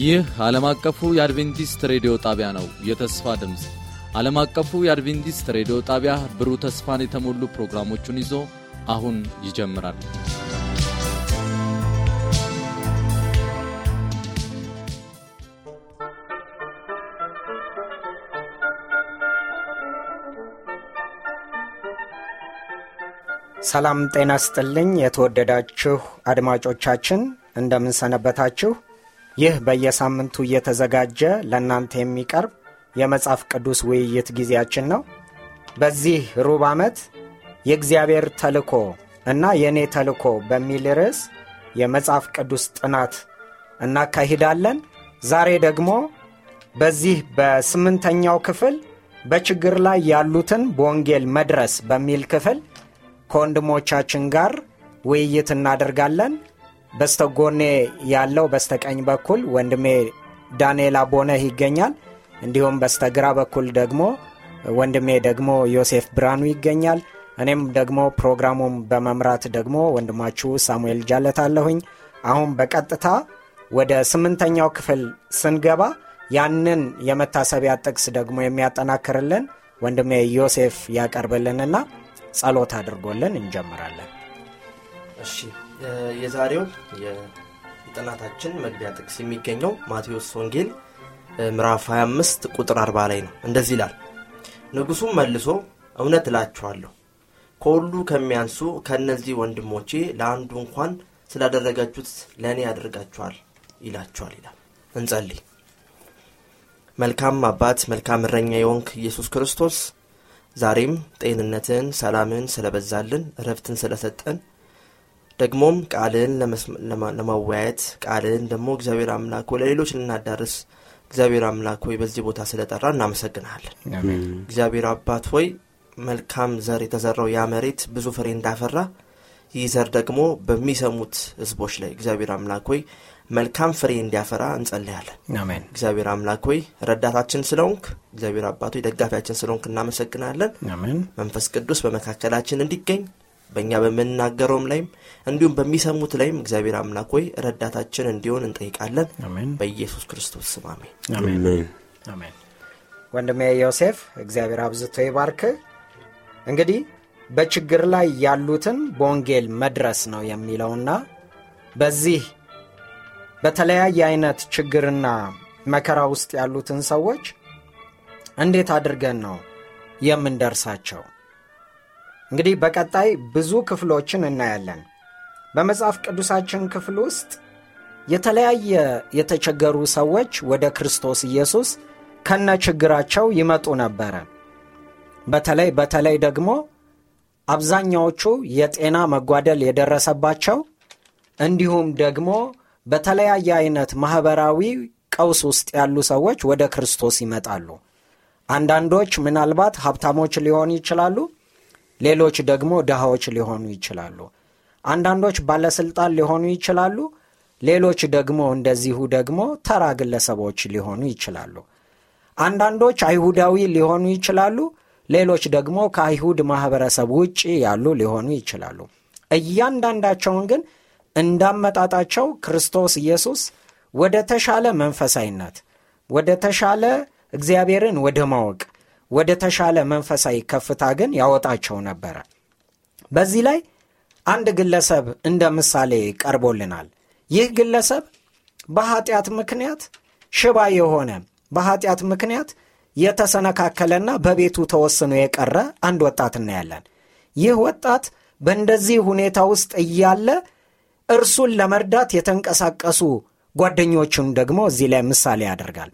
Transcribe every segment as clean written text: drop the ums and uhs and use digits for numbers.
ይህ ዓለም አቀፉ ያድቪንዲስ ሬዲዮ ጣቢያ ነው። የተስፋ ድምጽ ዓለም አቀፉ ያድቪንዲስ ሬዲዮ ጣቢያ ብሩህ ተስፋን የተሞሉ ፕሮግራሞችን ይዞ አሁን ይጀምራል። ሰላም ጤና ይስጥልኝ የተወደዳችሁ አድማጮቻችን እንደምን ሰነበታችሁ? ይህ በየሳምንቱ እየተዘጋጀ ለእናንተ የሚቀርብ የመጽሐፍ ቅዱስ ውይይት ጊዜያችን ነው። በዚህ ሩብ ዓመት የእግዚአብሔር ተልእኮ እና የኔ ተልእኮ በሚል ርዕስ የመጽሐፍ ቅዱስ ጥናት እናካሂዳለን። ዛሬ ደግሞ በዚህ በ8ኛው ክፍል በችግር ላይ ያሉትን በወንጌል መድረስ በሚል ክፍል ከወንድሞቻችን ጋር ውይይት እናደርጋለን። በስተጎኔ ያለው በስተቀኝ በኩል ወንድሜ ዳንኤል አቦነህ ይገኛል። እንዲሁም በስተግራ በኩል ደግሞ ወንድሜ ደግሞ ዮሴፍ ብራኑ ይገኛል። እኔም ደግሞ ፕሮግራሙን በመምራት ደግሞ ወንድማችሁ ሳሙኤል ጃለታለሁኝ። አሁን በቀጥታ ወደ 8ኛው ክፍል ስንገባ ያንን የመታሰቢያ ጥቅስ ደግሞ የሚያጠናክርልን ወንድሜ ዮሴፍ ያቀርብልንና ጸሎት አድርጎልን እንጀምራለን። እሺ የዛሬው የጥናታችን መግቢያ ጥቅስ የሚገኘው ማቴዎስ ወንጌል ምዕራፍ 25 ቁጥር 40 ላይ ነው። እንደዚህ ይላል፣ ንጉሡም መልሶ እውነት እላችኋለሁ ከሁሉ ከሚያንሱ ከነዚህ ወንድሞቼ ለአንዱ እንኳን ስላደረጋችሁት ለኔ ያደርጋችኋል ይላችኋል ይላል። እንጸልይ። መልካም አባት፣ መልካም እረኛ የሆንክ ኢየሱስ ክርስቶስ ዛሬም ጤንነትን፣ ሰላምን ስለበዛልን፣ ረፍትን ስለሰጠን ደግሞም ቃልን ለማወያየት ቃልን ደግሞ እግዚአብሔር አምላክ ወይ ለሌሎች ልናዳርስ እግዚአብሔር አምላክ ወይ በዚህ ቦታ ስለጠራ እናመሰግናለን። አሜን። እግዚአብሔር አባት ወይ መልካም ዘር የተዘራው ያ መሬት ብዙ ፍሬ እንዳፈራ ይህ ዘር ደግሞ በሚሰሙት ህዝቦች ላይ እግዚአብሔር አምላክ ወይ መልካም ፍሬ እንዲያፈራ እንጸልያለን። አሜን። እግዚአብሔር አምላክ ወይ ረዳታችን ስለሆንክ እግዚአብሔር አባት ወይ ደጋፊያችን ስለሆንክ እናመሰግናለን። አሜን። መንፈስ ቅዱስ በመካከላችን እንዲገኝ በእኛ በመናገረውም ላይም እንዲሁም በሚሰሙት ላይም እግዚአብሔር አምላክ ሆይ ረዳታችን እንዲሆን እንጠይቃለን። አሜን። በኢየሱስ ክርስቶስ ስም አሜን። አሜን። አሜን። ወንድሜ ዮሴፍ እግዚአብሔር አብዝቶ ይባርክ። እንግዲህ በችግር ላይ ያሉትን በወንጌል መድረስ ነው የሚለውና በዚህ በተለያየ አይነት ችግርና መከራ ውስጥ ያሉትን ሰዎች እንዴት አድርገን ነው የምንደርሳቸው? እንግዲህ በቀጣይ ብዙ ክፍሎችን እናያለን። በመጽሐፍ ቅዱሳችን ክፍል ውስጥ የተለያየ የተቸገሩ ሰዎች ወደ ክርስቶስ ኢየሱስ ከነችግራቸው ይመጡ ነበር። በተለይ ደግሞ አብዛኛዎቹ የጤና መጓደል የደረሰባቸው እንዲሁም ደግሞ በተለያየ አይነት ማህበራዊ ቀውስ ውስጥ ያሉ ሰዎች ወደ ክርስቶስ ይመጣሉ። አንዳንዶች ምናልባት ሀብታሞች ሊሆኑ ይችላሉ፣ ሌሎች ደግሞ ድሃዎች ሊሆኑ ይችላሉ። አንዳንዶች ባለስልጣን ሊሆኑ ይችላሉ፣ ሌሎች ደግሞ እንደዚሁ ደግሞ ተራ ግለሰቦች ሊሆኑ ይችላሉ። አንዳንዶች አይሁዳዊ ሊሆኑ ይችላሉ፣ ሌሎች ደግሞ ከአይሁድ ማህበረሰብ ውጪ ያሉ ሊሆኑ ይችላሉ። እያንዳንዳቸውን ግን እንዳመጣጣቸው ክርስቶስ ኢየሱስ ወደ ተሻለ መንፈሳዊነት፣ ወደ ተሻለ እግዚአብሔርን ወደ ማወቅ፣ ወደ ተሻለ መንፈሳዊ ከፍታ ግን ያወጣቸው ነበር። በዚህ ላይ አንድ ግለሰብ እንደ ምሳሌ ቀርቦልናል። ይህ ግለሰብ በኃጢአት ምክንያት ሽባ የሆነ በኃጢአት ምክንያት የተሰነካከለና በቤቱ ተወስኖ የቀረ አንድ ወጣት እናያለን። ይህ ወጣት በእንደዚህ ሁኔታ ውስጥ እያለ እርሱን ለመርዳት የተንቀሳቀሱ ጓደኞቹን ደግሞ እዚህ ላይ ምሳሌ ያደርጋል።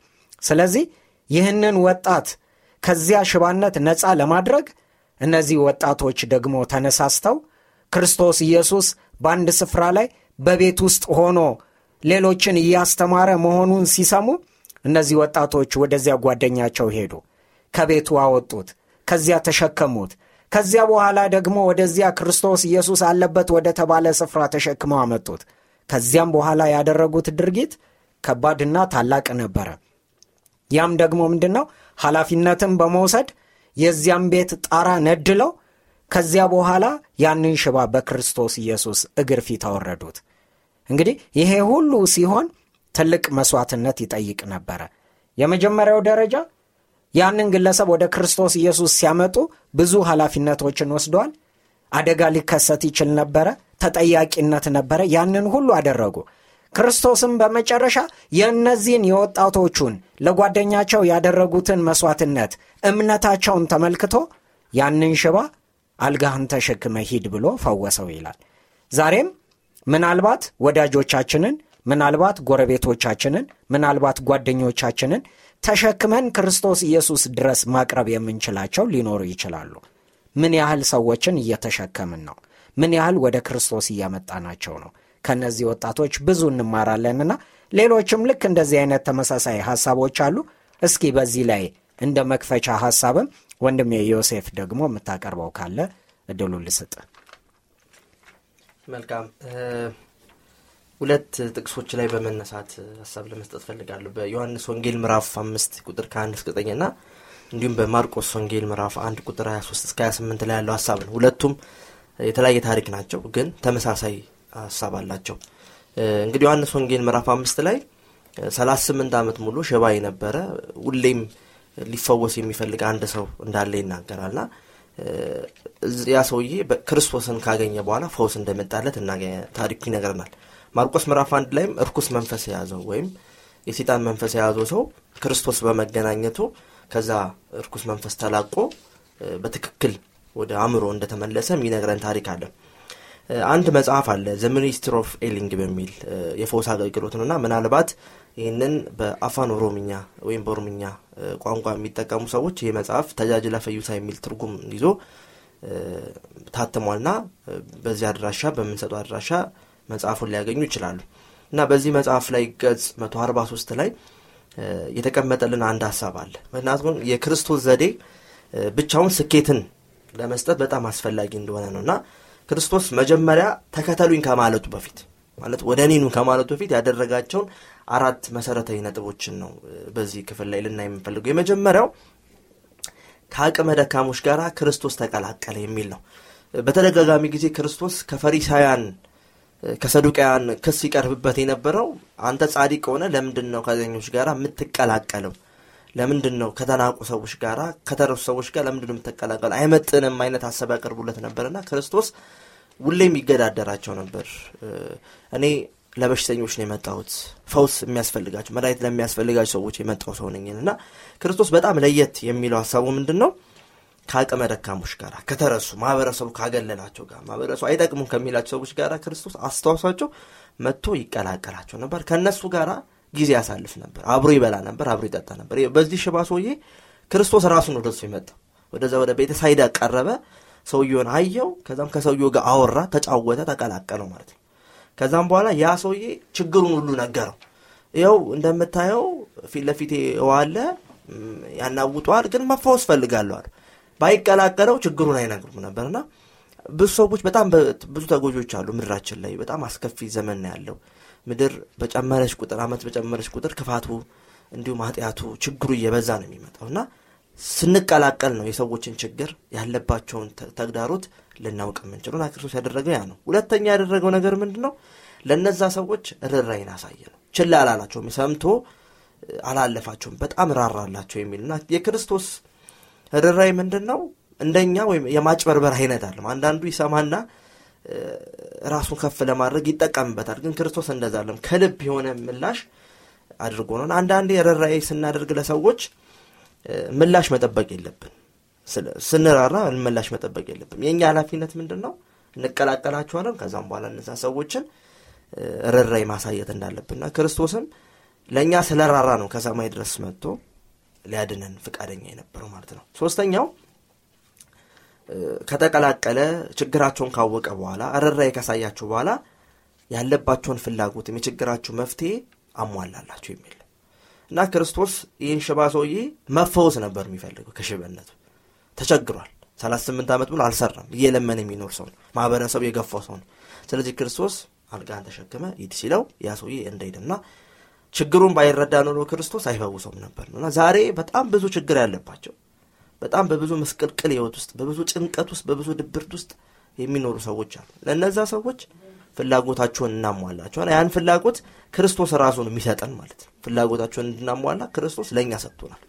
ስለዚህ ይህንን ወጣት ከዚያ ሽባነት ነፃ ለማድረግ እነዚህ ወጣቶች ደግሞ ተነሳስተው ክርስቶስ ኢየሱስ በአንድ ስፍራ ላይ በቤት ውስጥ ሆኖ ሌሎችን እያስተማረ መሆኑን ሲሰሙ እነዚህ ወጣቶች ወደዚያ ጓደኛቸው ሄዱ፣ ከቤቱ አወጡት፣ ከዚያ ተሸከሙት። ከዚያ በኋላ ደግሞ ወደዚያ ክርስቶስ ኢየሱስ አለበት ወደ ተባለ ስፍራ ተሸክመው አመጡት። ከዚያም በኋላ ያደረጉት ድርጊት ከባድና ታላቅ ነበረ። ያም ደግሞ ምንድነው? ኃላፊነትን በመውሰድ የዚያም ቤት ጣራ ነድለው ከዚያ በኋላ ያንን ሽባ በክርስቶስ ኢየሱስ እግር ፊት አወረዱት። እንግዲህ ይሄ ሁሉ ሲሆን ትልቅ መስዋዕትነት ይጠይቅ ነበር። የመጀመሪያው ደረጃ ያንን ግለሰብ ወደ ክርስቶስ ኢየሱስ ሲያመጡ ብዙ ኃላፊነቶችን ወስደዋል። አደጋ ሊከሰት ይችላል ነበር፣ ተጠያቂነት ነበር። ያንን ሁሉ አደረጉ። ክርስቶስም በመጨረሻ የነዚህን የወጣቶቹን ለጓደኛቸው ያደረጉትን መስዋዕትነት እምነታቸውን ተመልክቶ ያንን ሽባ አልጋህን ተሸክመ ሂድ ብሎ ፈወሰው ይላል። ዛሬም ምናልባት ወዳጆቻችንን፣ ምናልባት ጎረቤቶቻችንን፣ ምናልባት ጓደኞቻችንን ተሸክመን ክርስቶስ ኢየሱስ ድረስ ማቅረብ የምንችላቸው ሊኖሩ ይችላሉ። ምን ያህል ሰዎችን እየተሸከምን ነው? ምን ያህል ወደ ክርስቶስ እያመጣናቸው ነው? ከነዚህ ወጣቶች ብዙ እንማራለንና ሌሎችም ልክ እንደዚህ አይነት ተመሳሳይ ሐሳቦች አሉ። እስኪ በዚህ ላይ እንደ መክፈቻ ሐሳብም ወንድሜ ዮሴፍ ደግሞ የምታቀርበው ካለ እድሉን ልስጥ። መልካም። ሁለት ጥቅሶች ላይ በመነሳት ሐሳብ ለመስጠት ፈልጋለሁ። በዮሐንስ ወንጌል ምዕራፍ 5 ቁጥር 1-9 እና እንዲሁም በማርቆስ ወንጌል ምዕራፍ 1 ቁጥር 23-28 ላይ ያለው ሐሳብ ነው። ሁለቱም የተለያየ ታሪክ ናቸው፣ ግን ተመሳሳይ ሐሳብ አላቸው። እንግዲህ ዮሐንስ ወንጌል ምዕራፍ 5 ላይ 38 ዓመት ሙሉ ሽባ የነበረ ሁሌም ሊፈወስ የሚፈልግ አንድ ሰው እንዳለ ይናገራልና ያ ሰውዬ በክርስቶስን ካገኘ በኋላ ፈውስ እንደመጣለት ታሪኩ ይነግረናል። ማርቆስ ምዕራፍ 1 ላይም እርኩስ መንፈስ ያዘው ወይም የሰይጣን መንፈስ ያዘው ሰው ክርስቶስ በመገናኘቱ ከዛ እርኩስ መንፈስ ተላቆ በትክክል ወደ አእምሮ እንደተመለሰም ይነግረን ታሪክ አለ። አንድ መጽሐፍ አለ ዘ ሚኒስትሪ ኦፍ ኤሊንግ በሚል የፈውስ አገልግሎት ነውና ምናልባት ይሄንን በአፋን ኦሮምኛ ወይም በኦሮምኛ ቋንቋ የሚጠቀሙ ሰዎች ይሄ መጽሐፍ ተጃጅላ ፈዩሳ የሚል ትርጉም ይዞ ታትሟልና በዚህ አድራሻ በመንሰጡ አድራሻ መጽሐፉን ሊያገኙ ይችላሉ። እና በዚህ መጽሐፍ ላይ ገጽ 143 ላይ የተቀመጠልን አንድ ሐሳብ አለ። ምክንያቱም የክርስቶስ ዘዴ ብቻውን ስኬትን ለመስጠት በጣም አስፈላጊ እንደሆነ ነውና ክርስቶስ መጀመሪያ ተከተሉኝ ከማለቱ በፊት ማለት ወደኔኑ ከማለቱ በፊት ያደረጋቸውን 4 መሰረታዊ ነጥቦችን ነው በዚህ ክፍል ላይ ልናይ የምንፈልገው። የመጀመሪያው ከአቅመ ደካሞች ጋር ክርስቶስ ተቀላቀለ የሚል ነው። በተደጋጋሚ ጊዜ ክርስቶስ ከፈሪሳውያን ከሰዱቃውያን ክስ ይቀርብበት የነበረው አንተ ጻድቅ ሆነ ለምንድነው ከዘኞች ጋር የምትቀላቀለው? ለምንድነው ከተናቁ ሰዎች ጋር ከተረሱ ሰዎች ጋር ለምንድነው የምትቀላቀለው? አይመጥንም አይነት ሐሳብ ያቀርቡለት ነበርና ክርስቶስ ሁሌም ይገዳደራቸው ነበር። እኔ ለበሽተኞች ነው የመጣሁት፣ ፈውስ የሚያስፈልጋቸው መድኃኒት ለሚያስፈልጋቸው ሰዎች የመጣው ሰው ነኝና ክርስቶስ በጣም ለየት የሚለው ሐሳቡ ምንድነው? ከአቅመ ደካሞች ጋር ከተረሱ ማህበረሰቡ ካገለላቸው ጋር ማህበረሰቡ አይጠቅሙም ከሚላቸው ሰዎች ጋር ክርስቶስ አስተዋውሳቸው መጥቶ ይቀላቀላቸው ነበር። ከነሱ ጋር ጊዜ ያሳልፍ ነበር፣ አብሮ ይበላ ነበር፣ አብሮ ይጠጣ ነበር። በዚህ ሽባ ሰውዬ ክርስቶስ ራሱን ወደሱ ይመጣ ወደዛ ወደ ቤተ ሳይዳ ቀረበ፣ ሰውየውን አየው፣ ከዛም ከሰውየው ጋር አወራ፣ ተጫወተ፣ ተቀላቀለው ማለት ነው። ከዛም በኋላ ያ ሰውዬ ችግሩን ሁሉ ነገረው። ይኸው እንደምታየው ፊት ለፊቴ ዋለ ያናውጧል፣ ግን መፈወስ ፈልጋለሁ አለ። ባይቀላቀለው ችግሩን አይነግሩም ነበርና ብዙ ሰዎች በጣም ብዙ ተጎጆች አሉ ምድራችን ላይ። በጣም አስከፊ ዘመን ነው ያለው። ምድር በጨመረች ቁጥር ዓመት በጨመረች ቁጥር ክፋቱ እንዲሁም ኃጢአቱ ችግሩ እየበዛ ነው የሚመጣውና ስንቀላቀል ነው የሰዎችን ችግር ያለባቸውን ተግዳሮት ልናውቅ የምንችለውና ክርስቶስ ያደረገው ያ ነው። ሁለተኛ ያደረገው ነገር ምንድነው? ለነዛ ሰዎች ርህራሄን አሳየ ነው። ችላ አላላቸውም፣ ሰምቶ አላለፋቸውም፣ በጣም ራራላቸው የሚልና የክርስቶስ ርህራሄ ምንድነው? እንደኛ ወይም የማጭበርበር አይነት አለ። አንዳንዱ ይሰማና ራሱን ከፍ ለማድረግ ይጠቀምበታል። ግን ክርስቶስ እንደዛ አይደለም፣ ከልብ የሆነ ምላሽ አድርጎ ነው። አንዳንዴ ርህራሄ ስናደርግ ለሰዎች ምላሽ መጠበቅ የለብን፣ ስንራራ ምላሽ መጠበቅ የለብን። የኛ ኃላፊነት ምንድነው? እንቀላቀላቸዋለን፣ ከዛም በኋላ እነዛ ሰዎችን ርህራሄ ማሳየት እንዳለብንና ክርስቶስም ለኛ ስለራራ ነው ከሰማይ ድረስ መጥቶ ሊያድነን ፍቃደኛ የነበረው ማለት ነው። ሶስተኛው ከተቀላቀለ ችግራቸውን ካወቀ በኋላ ርህራሄ ካሳያቸው በኋላ ያለባቸውን ፍላጎት የችግራቸው መፍትሄ አሟላላቸው የሚል እና ክርስቶስ ይህን ሽባ ሰውዬ መፈወስ ነበር የሚፈልገው። ከሽባነቱ ተቸግሯል፣ 38 ዓመት ብሎ አልሰራም፣ እየለመነ የሚኖር ሰው ነው፣ ማህበረሰቡ የገፋው ሰው ነው። ስለዚህ ክርስቶስ አልጋን ተሸክመ ሂድ ሲለው ያ ሰውዬ እንደሄደና ችግሩን ባይረዳ ኖሮ ክርስቶስ አይፈውሰውም ነበር ነውና ዛሬ በጣም ብዙ ችግር ያለባቸው በጣም በብዙ መስቀልቅል ህይወት ውስጥ በብዙ ጭንቀት ውስጥ በብዙ ድብርት ውስጥ የሚኖሩ ሰዎች አሉ። ለነዛ ሰዎች ፍላጎታቸውን እናሟላቸው እና ያን ፍላጎት ክርስቶስ ራሱ ነው የሚሰጠን ማለት ነው። ፍላጎታቸውን እንድናሟላ ክርስቶስ ለኛ ሰጥቶናል።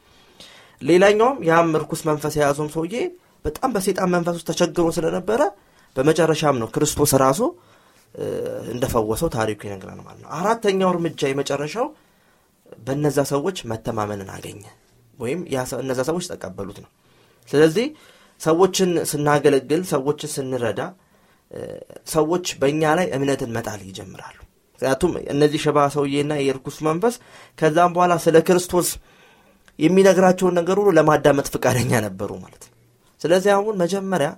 ሌላኛውም ያም ርኩስ መንፈስ ያዘም ሰውዬ በጣም በሰይጣን መንፈስ ውስጥ ተቸግሮ ስለነበረ በመጨረሻም ነው ክርስቶስ ራሱ እንደፈወሰው ታሪኩ ይነግራናል ማለት ነው። አራተኛው እርምጃ የመጨረሻው በእነዛ ሰዎች መተማመንን አገኘ ወይም ያ እነዛ ሰዎች ተቀበሉት ነው። ስለዚህ ሰዎችን ስናገለግል ሰዎችን ስንረዳ ሰዎች በእኛ ላይ እምነትን መጣል ይጀምራሉ። ያቱም እነዚህ ሸባ ሰውዬና የርኩስ መንፈስ ከዛም በኋላ ስለ ክርስቶስ የሚነግራቸው ነገር ሁሉ ለማዳመጥ ፍቃደኛ ነበሩ ማለት ነው። ስለዚህ አሁን መጀመሪያ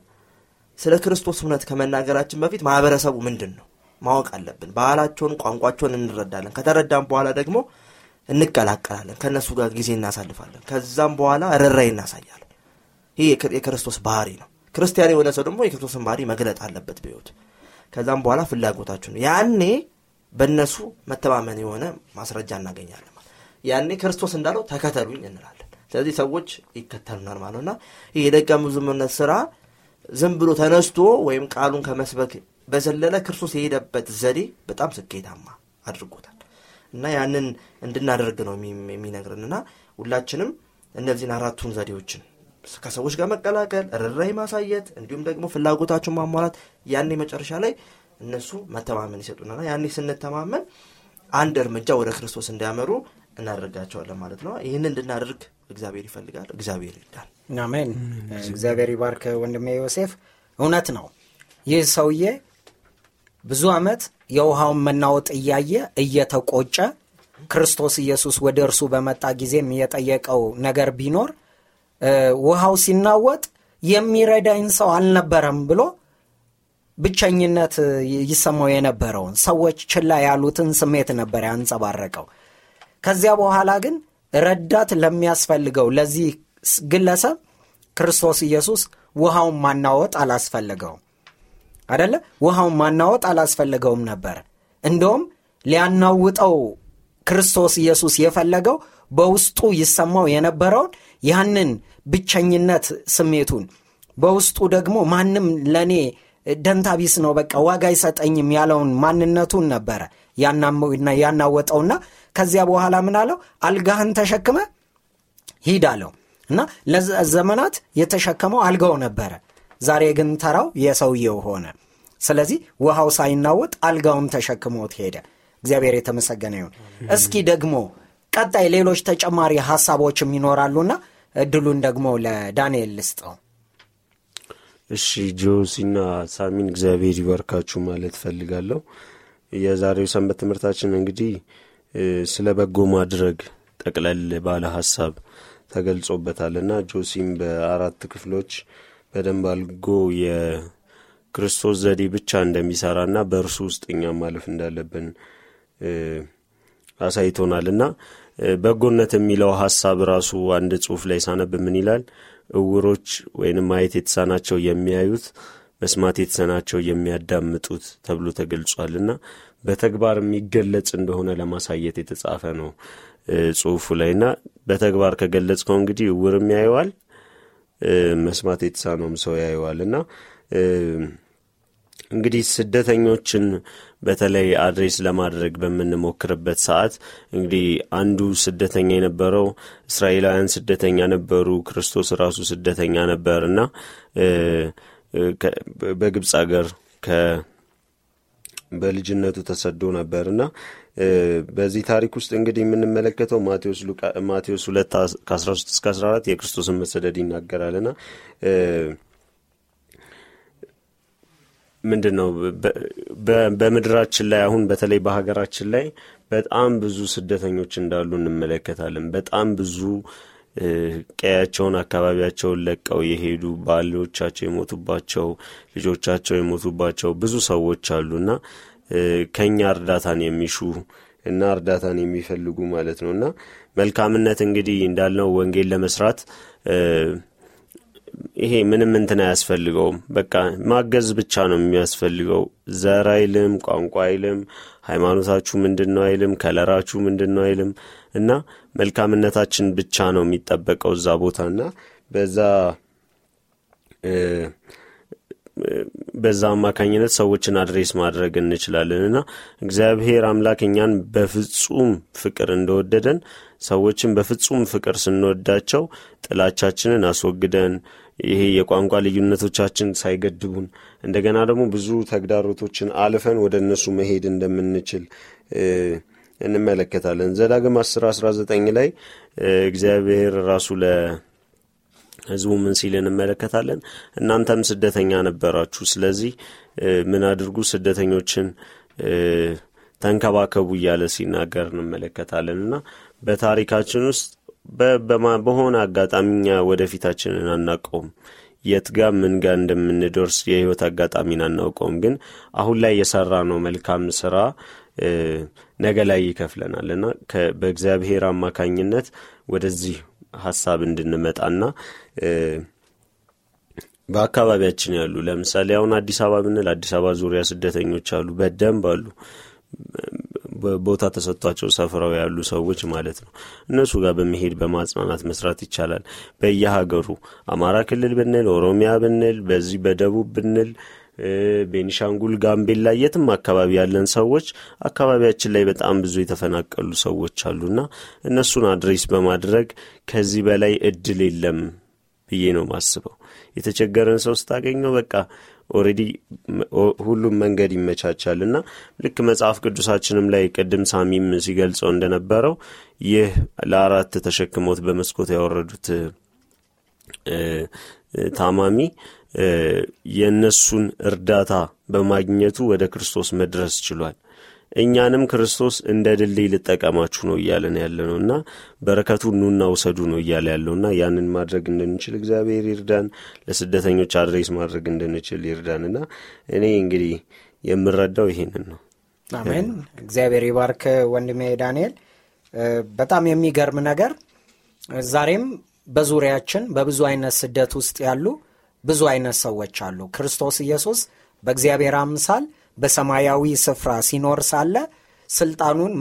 ስለ ክርስቶስ እውነት ከመናገራችን በፊት ማህበረሰቡ ምንድነው ማወቅ አለብን። ባህላቸውን ቋንቋቸውን እንረዳለን። ከተረዳን በኋላ ደግሞ እንቀላቀላለን። ከነሱ ጋር ጊዜ እናሳልፋለን። ከዛም በኋላ ረራይ እናሳያለን። ይሄ የክርስቶስ ባህሪ ነው። ክርስቲያን የሆነ ሰው ደግሞ የክርስቶስን ባህሪ መግለጥ አለበት በህይወቱ። ከዛም በኋላ ፍላጎታቸው ነው ያኔ በእነሱ መተማመን የሆነ ማስረጃ እናገኛለን። ያኔ ክርስቶስ እንዳለው ተከተሉኝ እንላለን። ስለዚህ ሰዎች ይከተሉናል ማለትና ይሄ ደቀ መዛሙርነት ስራ ዝም ብሎ ተነስቶ ወይም ቃሉን ከመስበክ በዘለለ ክርስቶስ የሄደበት ዘዴ በጣም ስኬታማ አድርጎታል እና ያንን እንድናደርግ ነው የሚነግርንና ሁላችንም እነዚህን አራቱን ዘዴዎችን ከሰዎች ጋር መቀላቀል፣ ረራይ ማሳየት እንዲሁም ደግሞ ፍላጎታቸውን ማሟላት ያኔ መጨረሻ ላይ እነሱ መተማመን ይሰጡናል። ያኔ ስንተማመን አንድ እርምጃ ወደ ክርስቶስ እንዲያመሩ እናደርጋቸዋለን ማለት ነው። ይሄን እንድናደርግ እግዚአብሔር ይፈልጋል። እግዚአብሔር ይርዳል። አሜን። እግዚአብሔር ይባርክ ወንድሜ ዮሴፍ። እውነት ነው። ይህ ሰውዬ ብዙ አመት የውሃውን መናወጥ እያየ እየተቆጨ ክርስቶስ ኢየሱስ ወደ እርሱ በመጣ ጊዜም የጠየቀው ነገር ቢኖር ውሃው ሲናወጥ የሚረዳኝ ሰው አልነበረም ብሎ ብቸኝነት ይሰማው የነበረውን ሰዎች ችላ ያሉትን ስሜት ነበር ያንጸባረቀው። ከዚያ በኋላ ግን ረዳት ለሚያስፈልገው ለዚህ ግለሰብ ክርስቶስ ኢየሱስ ውሃውን ማናወጥ አላስፈልገውም አይደለ? ውሃውን ማናወጥ አላስፈልገውም ነበር። እንደውም ሊያናውጠው ክርስቶስ ኢየሱስ የፈለገው በውስጡ ይሰማው የነበረውን ያንን ብቸኝነት ስሜቱን በውስጡ ደግሞ ማንም ለኔ ደንታቢስ ነው በቃ ዋጋ አይሰጠኝም ያለውን ማንነቱን ነበር ያናወጠውና ከዚያ በኋላ ምን አለው? አልጋህን ተሸክመ ሂድ አለው እና ለዘመናት የተሸከመው አልጋው ነበረ። ዛሬ ግን ተራው የሰውየው ሆነ። ስለዚህ ውሃው ሳይናወጥ አልጋውን ተሸክሞት ሄደ። እግዚአብሔር የተመሰገነ ይሁን። እስኪ ደግሞ ቀጣይ ሌሎች ተጨማሪ ሐሳቦችም ይኖራሉና እድሉን ደግሞ ለዳንኤል ልስጠው። እሺ ጆሲና ሳሚን እግዚአብሔር ይባርካችሁ ማለት ፈልጋለሁ። የዛሬው ሰንበት ትምህርታችን እንግዲህ ስለ በጎ ማድረግ ጠቅለል ባለ ሐሳብ ተገልጾበታልና ጆሲም በአራት ክፍሎች በደንብ አልጎ የክርስቶስ ዘዴ ብቻ እንደሚሰራና በእርሱ ውስጥኛ ማለፍ እንዳለብን አሳይቶናልና በጎነት የሚለው ሐሳብ ራሱ አንድ ጽሑፍ ላይ ሳነብ ምን ይላል? እውሮች ወይንም ማየት የተሳናቸው የሚያዩት፣ መስማት የተሳናቸው የሚያዳምጡት ተብሎ ተገልጿልና በተግባር የሚገለጽ እንደሆነ ለማሳየት የተጻፈ ነው ጽሑፉ ላይና በተግባር ከገለጽከው እንግዲህ እውርም ያዩዋል መስማት የተሳነውም ሰው ያዩዋልና እንግዲህ ስደተኞችን በተለይ አድሬስ ለማድረግ በመንሞክርበት ሰዓት እንግዲህ አንዱ ስደተኛ የነበረው እስራኤላውያን ስደተኛ ነበሩ። ክርስቶስ ራሱ ስደተኛ ነበርና በግብጽ ሀገር በልጅነቱ ተሰዶ ነበርና በዚህ ታሪክ ውስጥ እንግዲህ የምንመለከተው ማቴዎስ 2:13-14 የክርስቶስን መሰደድ ይናገራልና ምንድነው በመድራችን ላይ አሁን በተለይ በሀገራችን ላይ በጣም ብዙ ስደተኞች እንዳሉ እንመለከታለን። በጣም ብዙ ቀያቸውን አካባቢያቸውን ለቀው የሄዱ ባሎቻቸው የሞቱባቸው ልጆቻቸው የሞቱባቸው ብዙ ሰዎች አሉና ከኛ እርዳታን የሚሹ እና እርዳታን የሚፈልጉ ማለት ነውና መልካምነት እንግዲህ እንዳልነው ወንጌል ለመስራት ይሄ ምንም እንትን ያስፈልገውም በቃ ማገዝ ብቻ ነው የሚያስፈልገው። ዘር አይልም፣ ቋንቋ አይልም፣ ሃይማኖታችሁ ምንድነው አይልም፣ ከለራችሁ ምንድነው አይልም እና መልካምነታችን ብቻ ነው የሚጠበቀው እዛ ቦታና በዛ በዛማ ካኝነት ሰዎችን አድሬስ ማድረግ እንችላለንና እግዚአብሔር አምላክኛን በፍጹም ፍቅር እንደወደደን ሰዎችን በፍጹም ፍቅር ስንወዳቸው ጥላቻችንን አስወግደን ይሄ የቋንቋ ልዩነቶቻችን ሳይገድቡን እንደገና ደግሞ ብዙ ተግዳሮቶችን አልፈን ወደነሱ መሄድ እንደምንችል እንመለከታለን። ዘዳግም 10:19 ላይ እግዚአብሔር ራሱ ለሕዝቡ ምን ሲል እንመለከታለን? እናንተም ስደተኛ ነበራችሁ፣ ስለዚህ ምን አድርጉ? ስደተኞችን ተንከባከቡ ያለ ሲናገር እንመለከታለንና በታሪካችን ውስጥ በሆነ አጋጣሚኛ ወደፊታችንን አናቀውም። የትጋ ምን ጋር እንደምንደርስ የህይወት አጋጣሚን አናቀውም። ግን አሁን ላይ የሰራ ነው መልካም ስራ ነገ ላይ ይከፍለናልና በእግዚአብሔር አማካኝነት ወደዚህ ሐሳብ እንድንመጣና በአካባቢያችን ያሉ ለምሳሌ አሁን አዲስ አበባ ብንል አዲስ አበባ ዙሪያ ስደተኞች አሉ፣ በደንብ አሉ። ቦታ ተሰጥቷቸው ሰፈራው ያሉ ሰዎች ማለት ነው። እነሱ ጋር በመሄድ በማጽናናት መስራት ይቻላል። በየሀገሩ አማራ ክልል ብንል፣ ኦሮሚያ ብንል፣ በዚህ በደቡብ ብንል፣ ቤኒሻንጉል፣ ጋምቤላ የትም አካባቢ ያለን ሰዎች አካባቢያችን ላይ በጣም ብዙ የተፈናቀሉ ሰዎች አሉና እነሱን አድሬስ በማድረግ ከዚህ በላይ እድል የለም ብዬ ነው ማስበው። የተቸገረን ሰው ስታገኘው በቃ ኦሬዲ ሁሉም መንገድ ይመቻቻልና ልክ መጽሐፍ ቅዱሳችንም ላይ ቀደም ሳሚም ሲገልጸው እንደነበረው ይህ ለአራት ተሸክሞት በመስኮት ያወረዱት ታማሚ የነሱን እርዳታ በማግኘቱ ወደ ክርስቶስ መድረስ ችሏል። እኛንም ክርስቶስ እንደ ድልድይ ልጠቀማችሁ ነው ይያለን ያለነውና በረከቱን ኑና ወሰዱ ነው ይያለ ያለውና ያንን ማድረግ እንድንችል እግዚአብሔር ይርዳን። ለስደተኞች አድሬስ ማድረግ እንድንችል ይርዳንና እኔ እንግዲህ የምረዳው ይሄንን ነው። አሜን። እግዚአብሔር ይባርክ ወንድሜ ዳንኤል። በጣም የሚገርም ነገር ዛሬም በዙሪያችን በብዙ አይነት ስደት ውስጥ ያሉ ብዙ አይነት ሰዎች አሉ። ክርስቶስ ኢየሱስ በእግዚአብሔር አምሳል በሰማያዊ ስፍራ ሲኖር ሳለ ስልጣኑን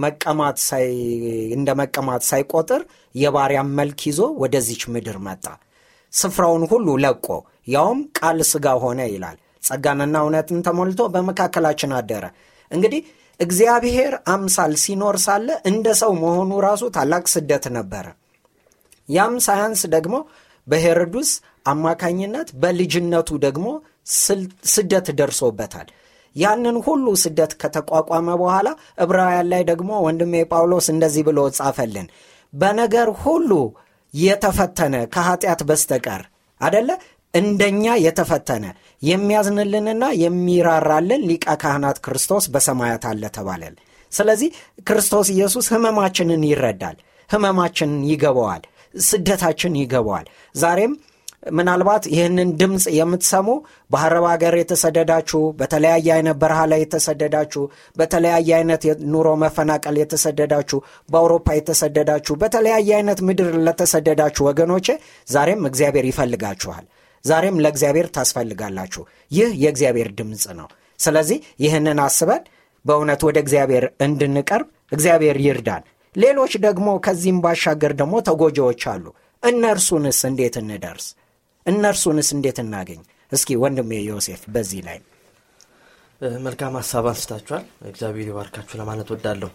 እንደ መቀማት ሳይቆጥር የባሪያን መልክ ይዞ ወደዚች ምድር መጣ። ስፍራውን ሁሉ ለቆ ያውም ቃል ሥጋ ሆነ ይላል። ጸጋንና እውነትን ተሞልቶ በመካከላችን አደረ። እንግዲህ እግዚአብሔር አምሳል ሲኖር ሳለ እንደ ሰው መሆኑ ራሱ ታላቅ ስደት ነበረ። ያም ሳያንስ ደግሞ በሄሮድስ አማካኝነት በልጅነቱ ደግሞ ስደት ደርሶበታል። ያንን ሁሉ ስደት ከተቋቋመ በኋላ ዕብራውያን ላይ ደግሞ ወንድሜ ጳውሎስ እንደዚህ ብሎ ጻፈልን፣ በነገር ሁሉ የተፈተነ ከኃጢአት በስተቀር አይደለ እንደኛ የተፈተነ የሚያዝንልንና የሚራራልን ሊቀ ካህናት ክርስቶስ በሰማያት አለ ተባለል። ስለዚህ ክርስቶስ ኢየሱስ ሕመማችንን ይረዳል፣ ሕመማችንን ይገባዋል፣ ስደታችን ይገባዋል። ዛሬም ምናልባት ይህንን ድምጽ የምትሰሙ በአረብ ሀገር የተሰደዳችሁ፣ በተለያየ አይነት በረሃ ላይ የተሰደዳችሁ፣ በተለያየ አይነት ኑሮ መፈናቀል የተሰደዳችሁ፣ በአውሮፓ የተሰደዳችሁ፣ በተለያየ አይነት ምድር ለተሰደዳችሁ ወገኖቼ ዛሬም እግዚአብሔር ይፈልጋችኋል። ዛሬም ለእግዚአብሔር ታስፈልጋላችሁ። ይህ የእግዚአብሔር ድምጽ ነው። ስለዚህ ይህንን አስበን በእውነት ወደ እግዚአብሔር እንድንቀርብ እግዚአብሔር ይርዳን። ሌሎች ደግሞ ከዚህም ባሻገር ደግሞ ተጎጂዎች አሉ። እነርሱንስ እንዴት እንደርስ? እነርሱንስ እንዴት እናገኝ? እስኪ ወንድሜ ዮሴፍ በዚህ ላይ መልካም ሐሳብ አንስታችኋል። እግዚአብሔር ይባርካችሁ ለማለት ወዳለሁ።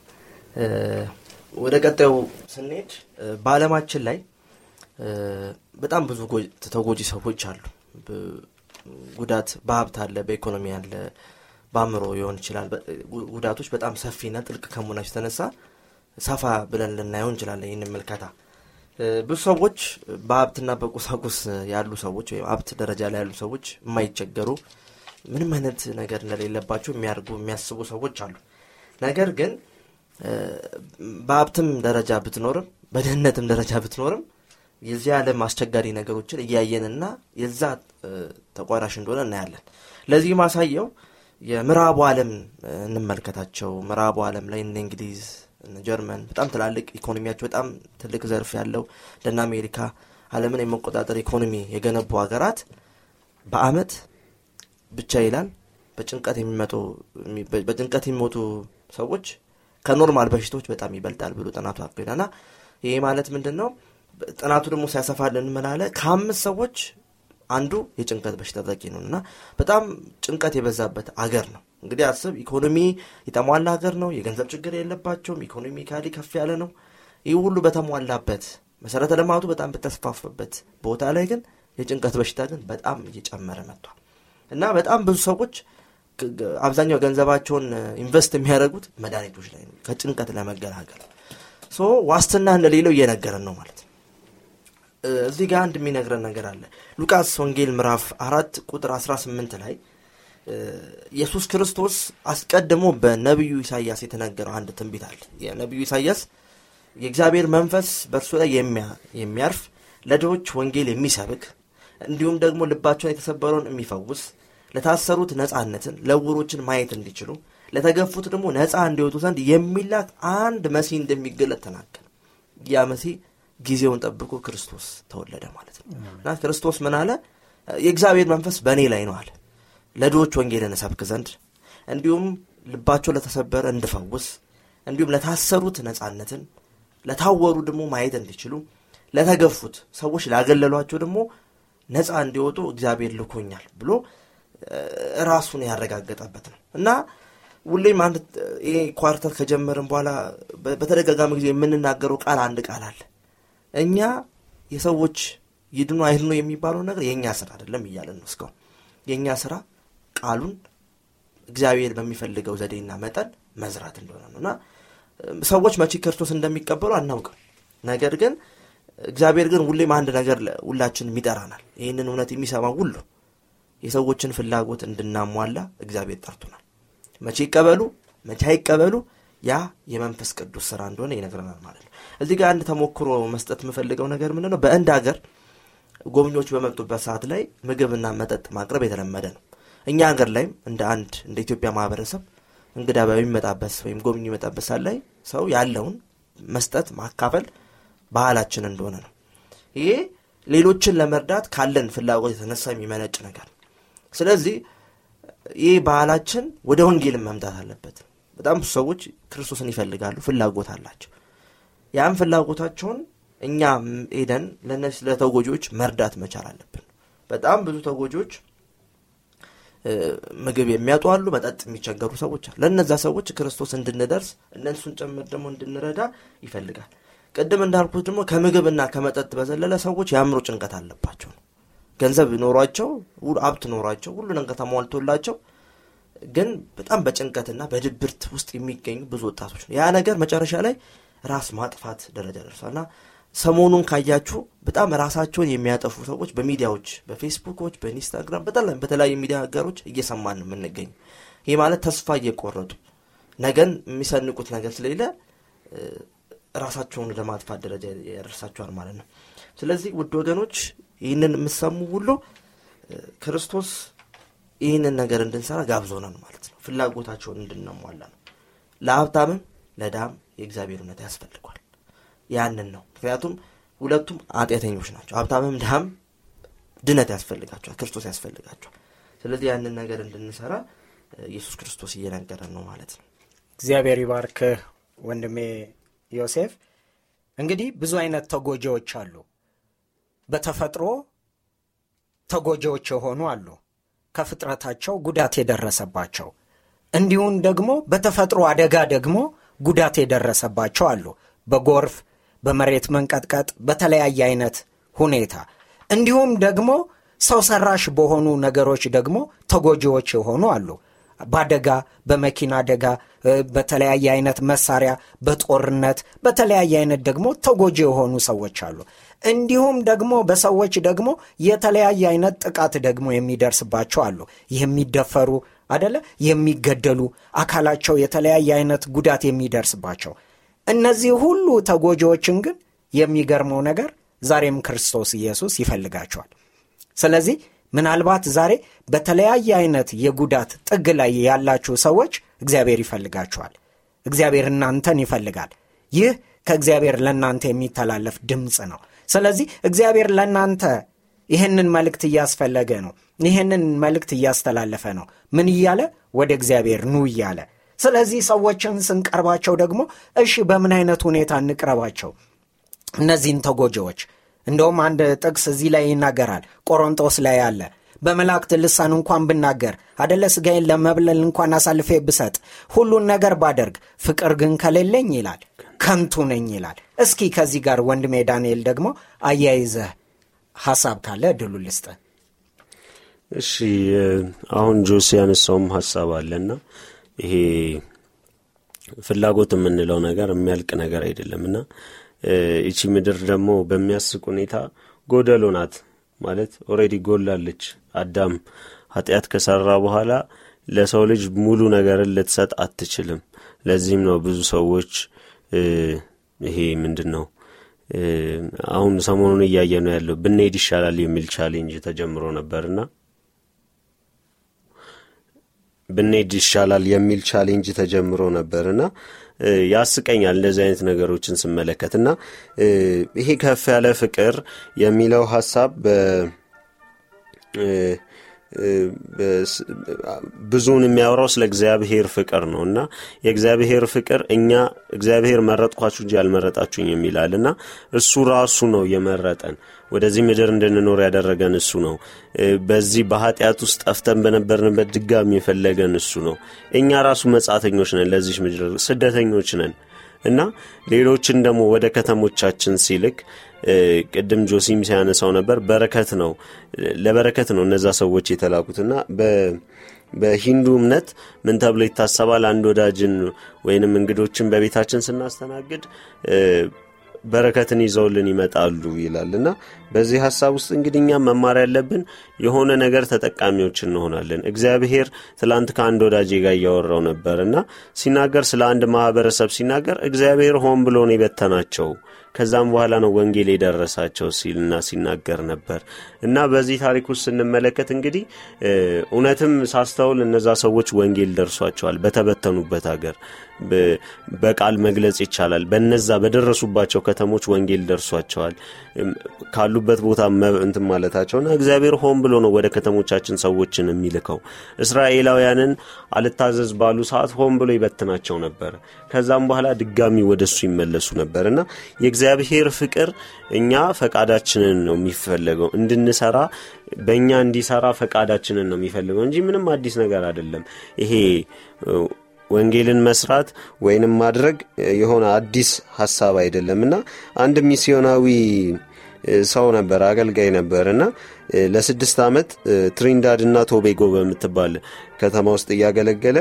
ወደ ቀጣዩ ስንሄድ በዓለማችን ላይ በጣም ብዙ ተጎጂ ሰዎች አሉ። ጉዳት በሀብት አለ፣ በኢኮኖሚ አለ፣ በአእምሮ ሊሆን ይችላል። ጉዳቶች በጣም ሰፊና ጥልቅ ከመሆናቸው የተነሳ ሰፋ ብለን ልናየው እንችላለን። ይህንን መልከታ ብዙ ሰዎች በሀብትና በቁሳቁስ ያሉ ሰዎች ወይም ሀብት ደረጃ ላይ ያሉ ሰዎች የማይቸገሩ ምንም አይነት ነገር እንደሌለባቸው የሚያስቡ ሰዎች አሉ። ነገር ግን በሀብትም ደረጃ ብትኖርም በድህነትም ደረጃ ብትኖርም የዚህ ዓለም አስቸጋሪ ነገሮችን እያየንና የዛ ተቋራሽ እንደሆነ እናያለን። ለዚህ ማሳየው የምዕራቡ ዓለም እንመልከታቸው። ምዕራቡ ዓለም ላይ እንደ እንግሊዝ ጀርመን በጣም ትላልቅ ኢኮኖሚያቸው በጣም ትልቅ ዘርፍ ያለው ደና አሜሪካ ዓለምን የመቆጣጠር ኢኮኖሚ የገነቡ ሀገራት በአመት ብቻ ይላል በጭንቀት የሚሞቱ ሰዎች ከኖርማል በሽታዎች በጣም ይበልጣል ብሎ ጥናቱ አቅዶና ይሄ ማለት ምንድነው? ጥናቱ ደግሞ ሲያሰፋልን ምን አለ? ከ5 ሰዎች አንዱ የጭንቀት በሽታ ተጠቂ ነውና በጣም ጭንቀት የበዛበት ሀገር ነው። እንግዲህ አስብ ኢኮኖሚ የተሟላ ሀገር ነው። የገንዘብ ችግር የለባቸውም። ኢኮኖሚ ካሊ ከፍ ያለ ነው። ይህ ሁሉ በተሟላበት መሰረተ ልማቱ በጣም በተስፋፋበት ቦታ ላይ ግን የጭንቀት በሽታ ግን በጣም እየጨመረ መጥቷል እና በጣም ብዙ ሰዎች አብዛኛው ገንዘባቸውን ኢንቨስት የሚያደርጉት መድኃኒቶች ላይ ነው ከጭንቀት ለመገላገል። ሶ ዋስትና እንደሌለው እየነገረን ነው ማለት ነው። እዚህ ጋር እንደሚነግረን ነገር አለ። ሉቃስ ወንጌል ምዕራፍ 4 ቁጥር 18 ላይ ኢየሱስ ክርስቶስ አስቀድሞ በነቢዩ ኢሳይያስ የተነገረው አንድ ትንቢት አለ። የነቢዩ ኢሳይያስ የእግዚአብሔር መንፈስ በእርሱ ላይ የሚያርፍ ለድሆች ወንጌል የሚሰብክ እንዲሁም ደግሞ ልባቸውን የተሰበረውን የሚፈውስ ለታሰሩት ነጻነትን ለውሮችን ማየት እንዲችሉ ለተገፉት ደግሞ ነጻ እንዲወጡ ዘንድ የሚላክ አንድ መሲህ እንደሚገለጥ ተናገረ። ያ መሲህ ጊዜውን ጠብቆ ክርስቶስ ተወለደ ማለት ነው። እና ክርስቶስ ምን አለ? የእግዚአብሔር መንፈስ በእኔ ላይ ነው አለ። ለድሆች ወንጌልን እሰብክ ዘንድ እንዲሁም ልባቸው ለተሰበረ እንድፈውስ እንዲሁም ለታሰሩት ነጻነትን ለታወሩ ደግሞ ማየት እንዲችሉ ለተገፉት ሰዎች ላገለሏቸው ደግሞ ነጻ እንዲወጡ እግዚአብሔር ልኮኛል ብሎ ራሱን ያረጋግጣበት ነው። እና ሁሌም አንድ ኳርተር ከጀመረን በኋላ በተደጋጋሚ ጊዜ የምንናገረው ቃል አንድ ቃል አለ። እኛ የሰዎች ይድኑ አይድኑ የሚባለው ነገር የኛ ስራ አይደለም ይያለን ነው እስካሁን። የኛ ስራ ቃሉን እግዚአብሔር በሚፈልገው ዘዴና መጠን መዝራት እንደሆነ ነውና ሰዎች መቼ ክርስቶስ እንደሚቀበሉ አናውቅም። ነገር ግን እግዚአብሔር ግን ሁሌም አንድ ነገር ሁላችንም ይጠራናል። ይሄንን እውነት የሚሰማው ሁሉ የሰዎችን ፍላጎት እንድናሟላ እግዚአብሔር ጠርቶናል። መቼ ይቀበሉ መቼ አይቀበሉ ያ የመንፈስ ቅዱስ ስራ እንደሆነ ይነግረናል ማለት ነው። እዚህ ጋር አንድ ተሞክሮ መስጠት የምፈልገው ነገር ምንድነው? በእንደ ሀገር ጎብኚዎች በመጡበት ሰዓት ላይ ምግብና መጠጥ ማቅረብ የተለመደ ነው። እኛ ሀገር ላይም እንደ ኢትዮጵያ ማህበረሰብ እንግዳ በሚመጣበት ወይም ጎብኚ በሚመጣበት ሰዓት ላይ ሰው ያለውን መስጠት ማካፈል ባህላችን እንደሆነ ነው። ይሄ ሌሎችን ለመርዳት ካለን ፍላጎት የተነሳ የሚመነጭ ነገር። ስለዚህ ይሄ ባህላችን ወደ ወንጌል መምጣት አለበት። በጣም ሰዎች ክርስቶስን ይፈልጋሉ፣ ፍላጎት አላቸው። ያን ፍላጎታቸውን እኛ ሄደን ለነሱ ለተጎጆች መርዳት መቻል አለብን። በጣም ብዙ ተጎጆች ምግብ የሚያጡ አሉ፣ መጠጥ የሚቸገሩ ሰዎች አሉ። ለነዛ ሰዎች ክርስቶስ እንድንደርስ እነሱን ጨምር ደግሞ እንድንረዳ ይፈልጋል። ቀደም እንዳልኩት ደግሞ ከምግብና ከመጠጥ በዘለለ ሰዎች ያምሮ ጭንቀት አለባቸው። ገንዘብ ኖሯቸው ሁሉ ሀብት ኖሯቸው ሁሉ ነገር ተሟልቶላቸው ግን በጣም በጭንቀትና በድብርት ውስጥ የሚገኙ ብዙ ወጣቶች ነው። ያ ነገር መጨረሻ ላይ ራስ ማጥፋት ደረጃ ደርሷልና ሰሞኑን ካያችሁ በጣም ራሳቸውን የሚያጠፉ ሰዎች በሚዲያዎች በፌስቡክዎች በኢንስታግራም በተለያየ ሚዲያ ሀገሮች እየሰማን ነው የምንገኝ። ይሄ ማለት ተስፋ እየቆረጡ ነገን የሚሰንቁት ነገር ስለሌለ ራሳቸውን ለማጥፋት ደረጃ ያደርሳቸዋል ማለት ነው። ስለዚህ ውድ ወገኖች ይሄንን የምትሰሙ ሁሉ ክርስቶስ ይሄንን ነገር እንድንሰራ ጋብዞናል ማለት ነው። ፍላጎታቸውን እንድናሟላ ነው። ለሀብታምም ለዳም የእግዚአብሔር እውነት ያስፈልጋል። ያንን ነው። ምክንያቱም ሁለቱም ኃጢአተኞች ናቸው። ሀብታምም ዳም ድነት ያስፈልጋቸዋል፣ ክርስቶስ ያስፈልጋቸዋል። ስለዚህ ያንን ነገር እንድንሰራ ኢየሱስ ክርስቶስ እየነገረን ነው ማለት ነው። እግዚአብሔር ይባርክ ወንድሜ ዮሴፍ። እንግዲህ ብዙ አይነት ተጎጂዎች አሉ። በተፈጥሮ ተጎጂዎች ሆኑ አሉ፣ ከፍጥረታቸው ጉዳት የደረሰባቸው እንዲሁም ደግሞ በተፈጥሮ አደጋ ደግሞ ጉዳት የደረሰባቸው አሉ። በጎርፍ በመሬት መንቀጥቀጥ በተለያየ አይነት ሁኔታ እንዲሁም ደግሞ ሰው ሰራሽ በሆኑ ነገሮች ደግሞ ተጎጂዎች ሆኑ አሉ። በአደጋ በመኪና አደጋ በተለያየ አይነት መሳሪያ በጦርነት በተለያየ አይነት ደግሞ ተጎጂ የሆኑ ሰዎች አሉ። እንዲሁም ደግሞ በሰዎች ደግሞ የተለያየ አይነት ጥቃት ደግሞ የሚደርስባቸው አሉ። የሚደፈሩ አይደለ የሚገደሉ አካላቸው የተለያየ አይነት ጉዳት የሚደርስባቸው እነዚህ ሁሉ ተጎጂዎችን ግን የሚገርመው ነገር ዛሬም ክርስቶስ ኢየሱስ ይፈልጋቸዋል። ስለዚህ ምናልባት ዛሬ በተለያየ አይነት የጉዳት ጥግ ላይ ያላችሁ ሰዎች እግዚአብሔር ይፈልጋችኋል። እግዚአብሔር እናንተን ይፈልጋል። ይህ ከእግዚአብሔር ለእናንተ የሚተላለፍ ድምጽ ነው። ስለዚህ እግዚአብሔር ለእናንተ ይህንን መልእክት እያስፈለገ ነው። ይህንን መልእክት እያስተላለፈ ነው። ምን እያለ? ወደ እግዚአብሔር ኑ እያለ። ስለዚህ ሰዎችን ስንቀርባቸው ደግሞ እሺ በምን አይነት ሁኔታ እንቅረባቸው እነዚህን ተጎጂዎች? እንደውም አንድ ጥቅስ እዚህ ላይ ይናገራል። ቆሮንቶስ ላይ ያለ በመላእክት ልሳን እንኳን ብናገር አደለ ስጋዬን ለመብለል እንኳን አሳልፌ ብሰጥ ሁሉን ነገር ባደርግ ፍቅር ግን ከሌለኝ ይላል ከንቱ ነኝ ይላል። እስኪ ከዚህ ጋር ወንድሜ ዳንኤል ደግሞ አያይዘህ ሐሳብ ካለ ድሉ ልስጥ። እሺ አሁን ጆሲያን ሰውም ሐሳብ አለና ይሄ ፍላጎት የምንለው ነገር የሚያልቅ ነገር አይደለምና እቺ ምድር ደግሞ በሚያስቅ ሁኔታ ጎደሎ ናት ማለት ኦሬዲ ጎላለች። አዳም ኃጢአት ከሰራ በኋላ ለሰው ልጅ ሙሉ ነገርን ልትሰጥ አትችልም። ለዚህም ነው ብዙ ሰዎች ይሄ ምንድነው አሁን ሰሞኑን ያያየነው ያለው ብንሄድ ይሻላል የሚል ቻሌንጅ ተጀምሮ ነበርና ያስቀኛል እንደዚህ አይነት ነገሮችን ስመለከትና ይሄ ከፍ ያለ ፍቅር የሚለው ሐሳብ ብዙውን የሚያወራው ስለ እግዚአብሔር ፍቅር ነውና የእግዚአብሔር ፍቅር እኛ እግዚአብሔር መረጥኳችሁ እንጂ አልመረጣችሁኝ የሚላልና እሱ ራሱ ነው የመረጠን ወደዚህ ምድር እንድንኖር ያደረገን እሱ ነው። በዚህ በኃጢአት ውስጥ ጠፍተን በነበርንበት ድጋሚ የፈለገን እሱ ነው። እኛ ራሱ መጻተኞች ነን፣ ለዚህ ምድር ስደተኞች ነን እና ሌሎችን ደግሞ ወደ ከተሞቻችን ሲልክ ቅድም ጆሲም ሲያነሳው ነበር በረከት ነው ለበረከት ነው እነዛ ሰዎች የተላኩትና በሂንዱ እምነት ምን ተብሎ ይታሰባል? አንድ ወዳጅን ወይንም እንግዶችን በቤታችን ስናስተናግድ በረከትን ይዘውልን ይመጣሉ ይላልና በዚህ ሐሳብ ውስጥ እንግዲህኛ መማር ያለብን የሆነ ነገር ተጠቃሚዎች እንሆናለን። እግዚአብሔር ትላንት ካንድ ወዳጅ ጋር ያወራው ነበርና ሲናገር ስለ አንድ ማህበረሰብ ሲናገር እግዚአብሔር ሆን ብሎ ነው ይበተናቸው ከዛም በኋላ ነው ወንጌል ይደረሳቸው ሲልና ሲናገር ነበር እና በዚህ ታሪክ ውስጥ እንመለከት እንግዲህ እነተም ሳስተውል እነዛ ሰዎች ወንጌል ደርሷቸዋል በተበተኑበት ሀገር በቃል መግለጽ ይቻላል በእነዛ በደረሱባቸው ከተሞች ወንጌል ደርሷቸዋል ካሉበት ቦታ እንት ማለታቸውና እግዚአብሔር ሆን ብሎ ነው ወደ ከተሞቻችን ሰዎችን የሚልከው። እስራኤላውያንን አልታዘዝ ባሉ ሰዓት ሆን ብሎ ይበተናቸው ነበር ከዛም በኋላ ድጋሚ ወደሱ ይመለሱ ነበርና የእግዚአብሔር ፍቅር እኛ ፈቃዳችንን ነው የሚፈልገው እንድንሰራ በእኛ እንዲሰራ ፈቃዳችንን ነው የሚፈልገው እንጂ ምንም አዲስ ነገር አይደለም። ይሄ ወንጌልን መስራት ወይንም ማድረግ የሆነ አዲስ ሐሳብ አይደለምና አንድ ሚስዮናዊ ሰው ነበር አገልጋይ ነበርና ለ6 ዓመት ትሪንዳድና ቶቤጎ በመተባለ ከተማ ውስጥ ያገለገለ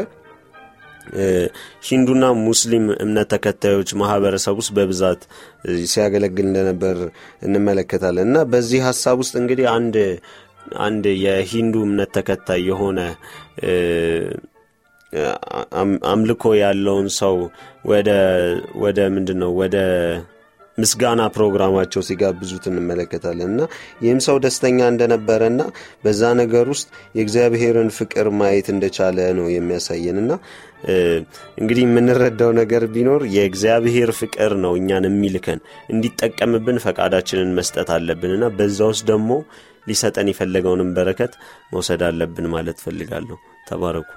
ሂንዱና ሙስሊም እምነት ተከታዮች ማህበረሰብ ውስጥ በብዛት ሲያገለግል እንደነበር እንመለከታለንና በዚህ ሐሳብ ውስጥ እንግዲህ አንድ የሂንዱ እምነት ተከታይ የሆነ አምልኮ ያለውን ሰው ወደ ምንድነው ወደ ምስጋና ፕሮግራማቸው ሲጋብዙት እንመለከታለንና ይህም ሰው ደስተኛ እንደነበረና በዛ ነገር ውስጥ የእግዚአብሔርን ፍቅር ማየት እንደቻለ ነው የሚያሳየንና እንግዲህ ምንረዳው ነገር ቢኖር የእግዚአብሔር ፍቅር ነው እኛን የሚልከን እንዲጠቀምብን ፈቃዳችንን መስጠት አለብንና በዛውስ ደግሞ ሊሰጠን የፈለገውን በረከት መውሰድ አለብን ማለት ፈልጋለሁ። ተባረኩ።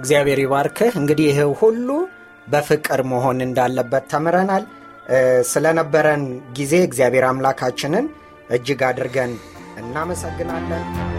እግዚአብሔር ይባርክህ። እንግዲህ ይሄ ሁሉ በፍቅር መሆን እንዳለበት ተምረናል። ስለነበረን ጊዜ እግዚአብሔር አምላካችንን እጅግ አድርገን እናመሰግናለን።